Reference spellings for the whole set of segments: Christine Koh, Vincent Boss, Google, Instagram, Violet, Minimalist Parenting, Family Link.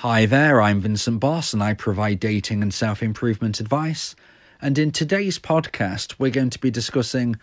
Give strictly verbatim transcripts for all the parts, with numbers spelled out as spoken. Hi there, I'm Vincent Boss and I provide dating and self-improvement advice. And in today's podcast, we're going to be discussing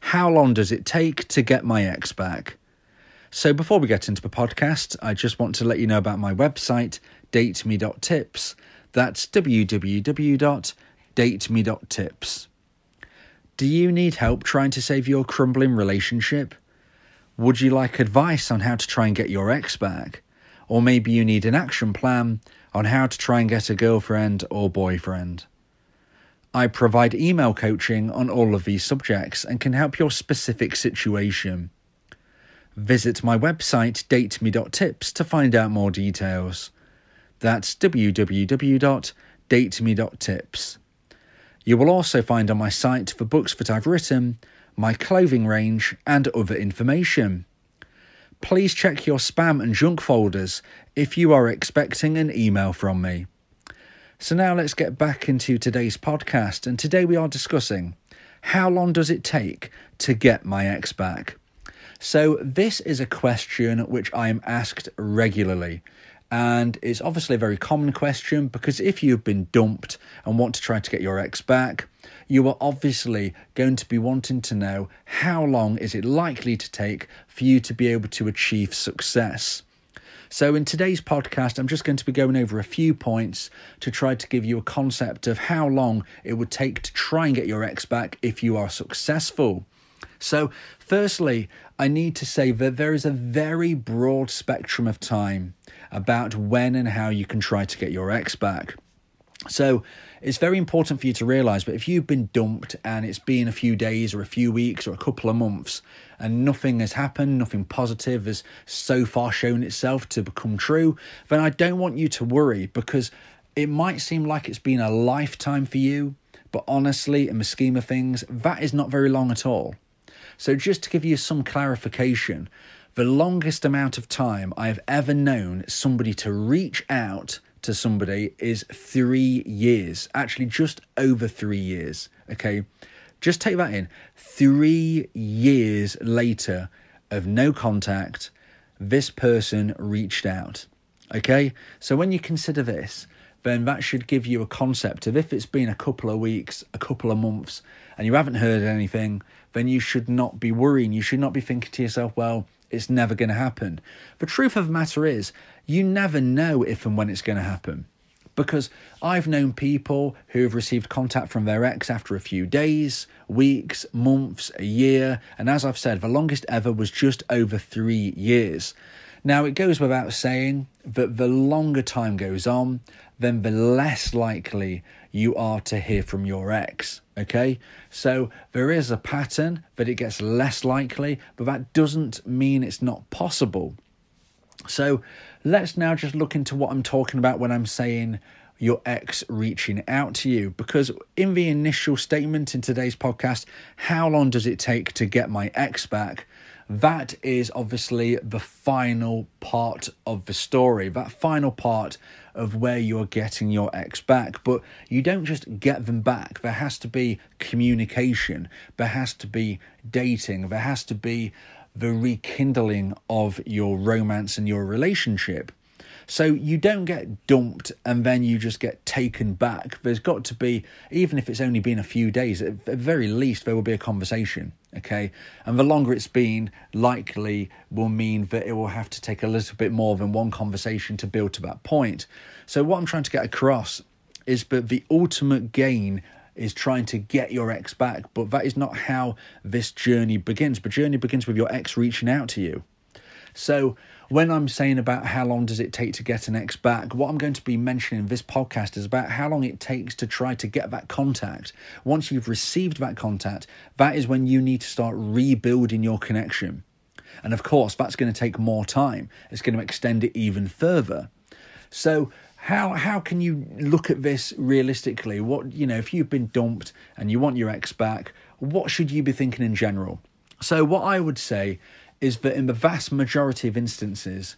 how long does it take to get my ex back? So before we get into the podcast, I just want to let you know about my website, dateme dot tips. That's w w w dot dateme dot tips. Do you need help trying to save your crumbling relationship? Would you like advice on how to try and get your ex back? Or maybe you need an action plan on how to try and get a girlfriend or boyfriend. I provide email coaching on all of these subjects and can help your specific situation. Visit my website dateme dot tips to find out more details. That's w w w dot dateme dot tips. You will also find on my site the books that I've written, my clothing range, and other information. Please check your spam and junk folders if you are expecting an email from me. So now let's get back into today's podcast, and today we are discussing how long does it take to get my ex back? So this is a question which I am asked regularly, and it's obviously a very common question because if you've been dumped and want to try to get your ex back, you are obviously going to be wanting to know how long is it likely to take for you to be able to achieve success. So in today's podcast, I'm just going to be going over a few points to try to give you a concept of how long it would take to try and get your ex back if you are successful. So firstly, I need to say that there is a very broad spectrum of time about when and how you can try to get your ex back. So it's very important for you to realise that if you've been dumped and it's been a few days or a few weeks or a couple of months and nothing has happened, nothing positive has so far shown itself to become true, then I don't want you to worry, because it might seem like it's been a lifetime for you, but honestly, in the scheme of things, that is not very long at all. So just to give you some clarification, the longest amount of time I've ever known somebody to reach out to somebody is three years, actually just over three years, okay? Just take that in. Three years later of no contact, this person reached out, okay? So when you consider this, then that should give you a concept of if it's been a couple of weeks, a couple of months, and you haven't heard anything, then you should not be worrying. You should not be thinking to yourself, well, it's never going to happen. The truth of the matter is, you never know if and when it's going to happen. Because I've known people who have received contact from their ex after a few days, weeks, months, a year. And as I've said, the longest ever was just over three years. Now, it goes without saying that the longer time goes on, then the less likely you are to hear from your ex, okay? So there is a pattern that it gets less likely, but that doesn't mean it's not possible. So let's now just look into what I'm talking about when I'm saying your ex reaching out to you, because in the initial statement in today's podcast, how long does it take to get my ex back? That is obviously the final part of the story, that final part of where you're getting your ex back. But you don't just get them back. There has to be communication. There has to be dating. There has to be the rekindling of your romance and your relationship. So you don't get dumped and then you just get taken back. There's got to be, even if it's only been a few days, at the very least, there will be a conversation, okay? And the longer it's been, likely will mean that it will have to take a little bit more than one conversation to build to that point. So what I'm trying to get across is that the ultimate gain is trying to get your ex back, but that is not how this journey begins. The journey begins with your ex reaching out to you. So when I'm saying about how long does it take to get an ex back, what I'm going to be mentioning in this podcast is about how long it takes to try to get that contact. Once you've received that contact, that is when you need to start rebuilding your connection. And of course, that's going to take more time. It's going to extend it even further. So how how can you look at this realistically? What, you know, if you've been dumped and you want your ex back, what should you be thinking in general? So what I would say is that in the vast majority of instances,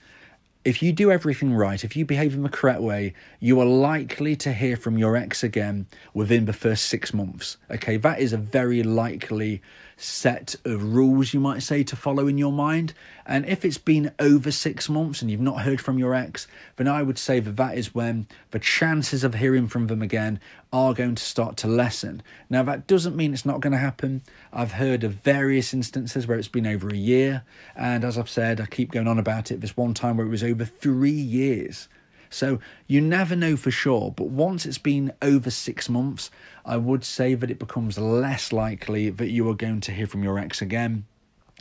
if you do everything right, if you behave in the correct way, you are likely to hear from your ex again within the first six months. Okay, that is a very likely set of rules, you might say, to follow in your mind. And if it's been over six months and you've not heard from your ex, then I would say that that is when the chances of hearing from them again are going to start to lessen. Now, that doesn't mean it's not going to happen. I've heard of various instances where it's been over a year. And as I've said, I keep going on about it, this one time where it was over three years. So you never know for sure, but once it's been over six months, I would say that it becomes less likely that you are going to hear from your ex again.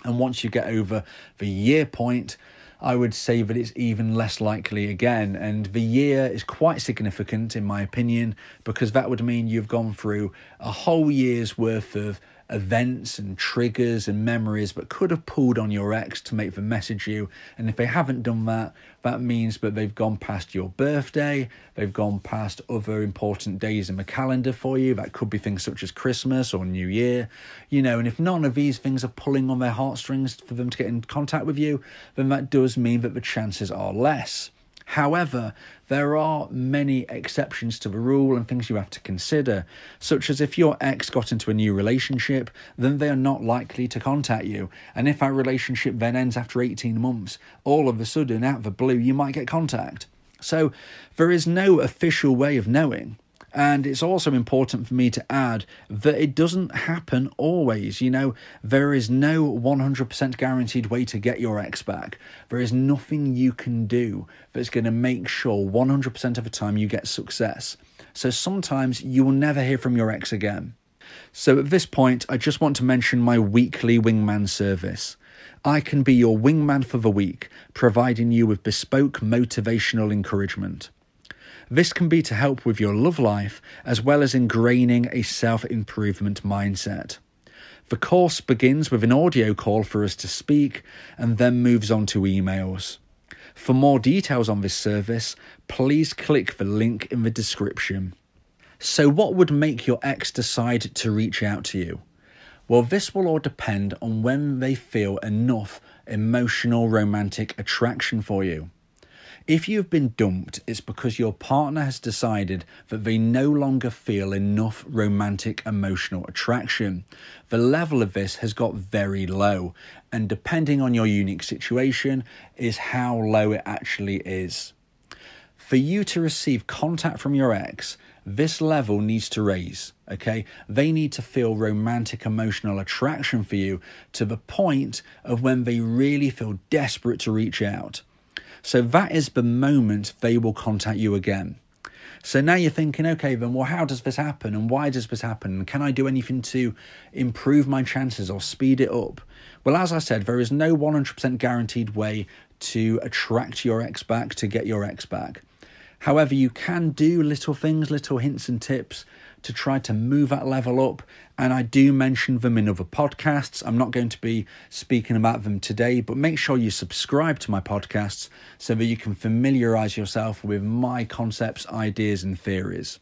And once you get over the year point, I would say that it's even less likely again. And the year is quite significant, in my opinion, because that would mean you've gone through a whole year's worth of events and triggers and memories that could have pulled on your ex to make them message you. And if they haven't done that, that means that they've gone past your birthday, they've gone past other important days in the calendar for you. That could be things such as Christmas or New Year, you know. And if none of these things are pulling on their heartstrings for them to get in contact with you, then that does mean that the chances are less. However, there are many exceptions to the rule and things you have to consider, such as if your ex got into a new relationship, then they are not likely to contact you. And if our relationship then ends after eighteen months, all of a sudden, out of the blue, you might get contact. So there is no official way of knowing. And it's also important for me to add that it doesn't happen always. You know, there is no one hundred percent guaranteed way to get your ex back. There is nothing you can do that's going to make sure one hundred percent of the time you get success. So sometimes you will never hear from your ex again. So at this point, I just want to mention my weekly wingman service. I can be your wingman for the week, providing you with bespoke motivational encouragement. This can be to help with your love life, as well as ingraining a self-improvement mindset. The course begins with an audio call for us to speak, and then moves on to emails. For more details on this service, please click the link in the description. So what would make your ex decide to reach out to you? Well, this will all depend on when they feel enough emotional, romantic attraction for you. If you've been dumped, it's because your partner has decided that they no longer feel enough romantic emotional attraction. The level of this has got very low, and depending on your unique situation is how low it actually is. For you to receive contact from your ex, this level needs to raise, okay? They need to feel romantic emotional attraction for you to the point of when they really feel desperate to reach out. So that is the moment they will contact you again. So now you're thinking, okay, then, well, how does this happen? And why does this happen? And can I do anything to improve my chances or speed it up? Well, as I said, there is no one hundred percent guaranteed way to attract your ex back, to get your ex back. However, you can do little things, little hints and tips to try to move that level up. And I do mention them in other podcasts. I'm not going to be speaking about them today, but make sure you subscribe to my podcasts so that you can familiarize yourself with my concepts, ideas, and theories.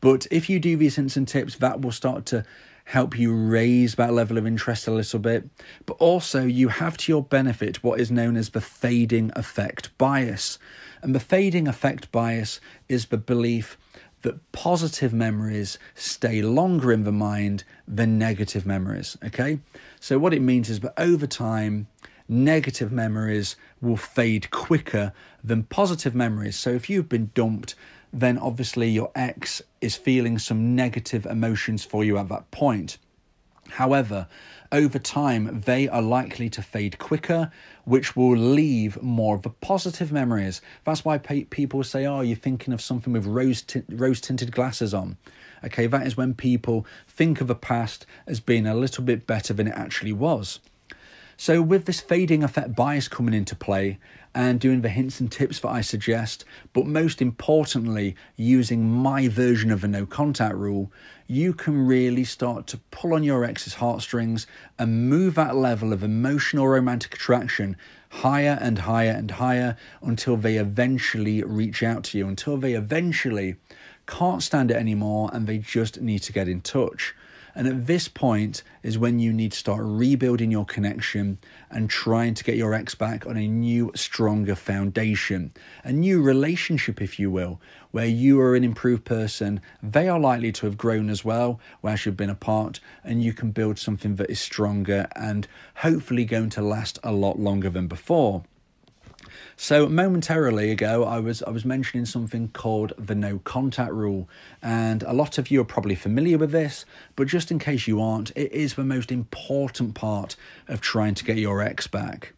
But if you do these hints and tips, that will start to help you raise that level of interest a little bit. But also, you have to your benefit what is known as the fading effect bias. And the fading effect bias is the belief that positive memories stay longer in the mind than negative memories, okay? So what it means is that over time, negative memories will fade quicker than positive memories. So if you've been dumped, then obviously your ex is feeling some negative emotions for you at that point. However, over time, they are likely to fade quicker, which will leave more of the positive memories. That's why people say, oh, you're thinking of something with rose t- rose-tinted glasses on. Okay, that is when people think of the past as being a little bit better than it actually was. So with this fading effect bias coming into play and doing the hints and tips that I suggest, but most importantly, using my version of a no contact rule, you can really start to pull on your ex's heartstrings and move that level of emotional romantic attraction higher and higher and higher until they eventually reach out to you, until they eventually can't stand it anymore and they just need to get in touch. And at this point is when you need to start rebuilding your connection and trying to get your ex back on a new, stronger foundation, a new relationship, if you will, where you are an improved person. They are likely to have grown as well, whilst you've been apart, and you can build something that is stronger and hopefully going to last a lot longer than before. So momentarily ago, I was I was mentioning something called the no contact rule, and a lot of you are probably familiar with this, but just in case you aren't, it is the most important part of trying to get your ex back.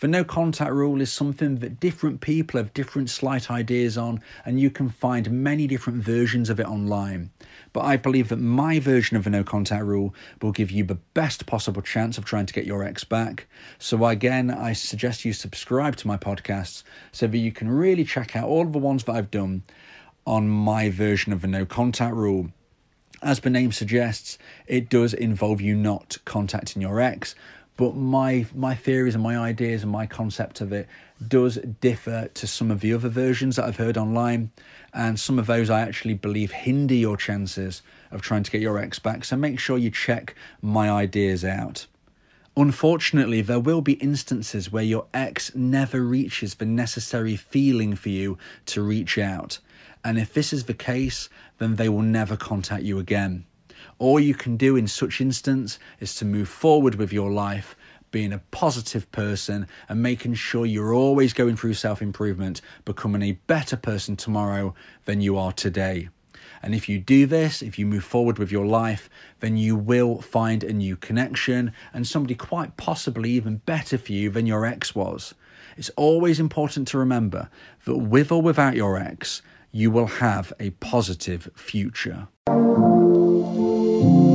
The no contact rule is something that different people have different slight ideas on, and you can find many different versions of it online. But I believe that my version of the no contact rule will give you the best possible chance of trying to get your ex back. So again, I suggest you subscribe to my podcasts so that you can really check out all the ones that I've done on my version of the no contact rule. As the name suggests, it does involve you not contacting your ex, but my my theories and my ideas and my concept of it does differ to some of the other versions that I've heard online. And some of those I actually believe hinder your chances of trying to get your ex back. So make sure you check my ideas out. Unfortunately, there will be instances where your ex never reaches the necessary feeling for you to reach out. And if this is the case, then they will never contact you again. All you can do in such instance is to move forward with your life, being a positive person and making sure you're always going through self-improvement, becoming a better person tomorrow than you are today. And if you do this, if you move forward with your life, then you will find a new connection and somebody quite possibly even better for you than your ex was. It's always important to remember that with or without your ex, you will have a positive future.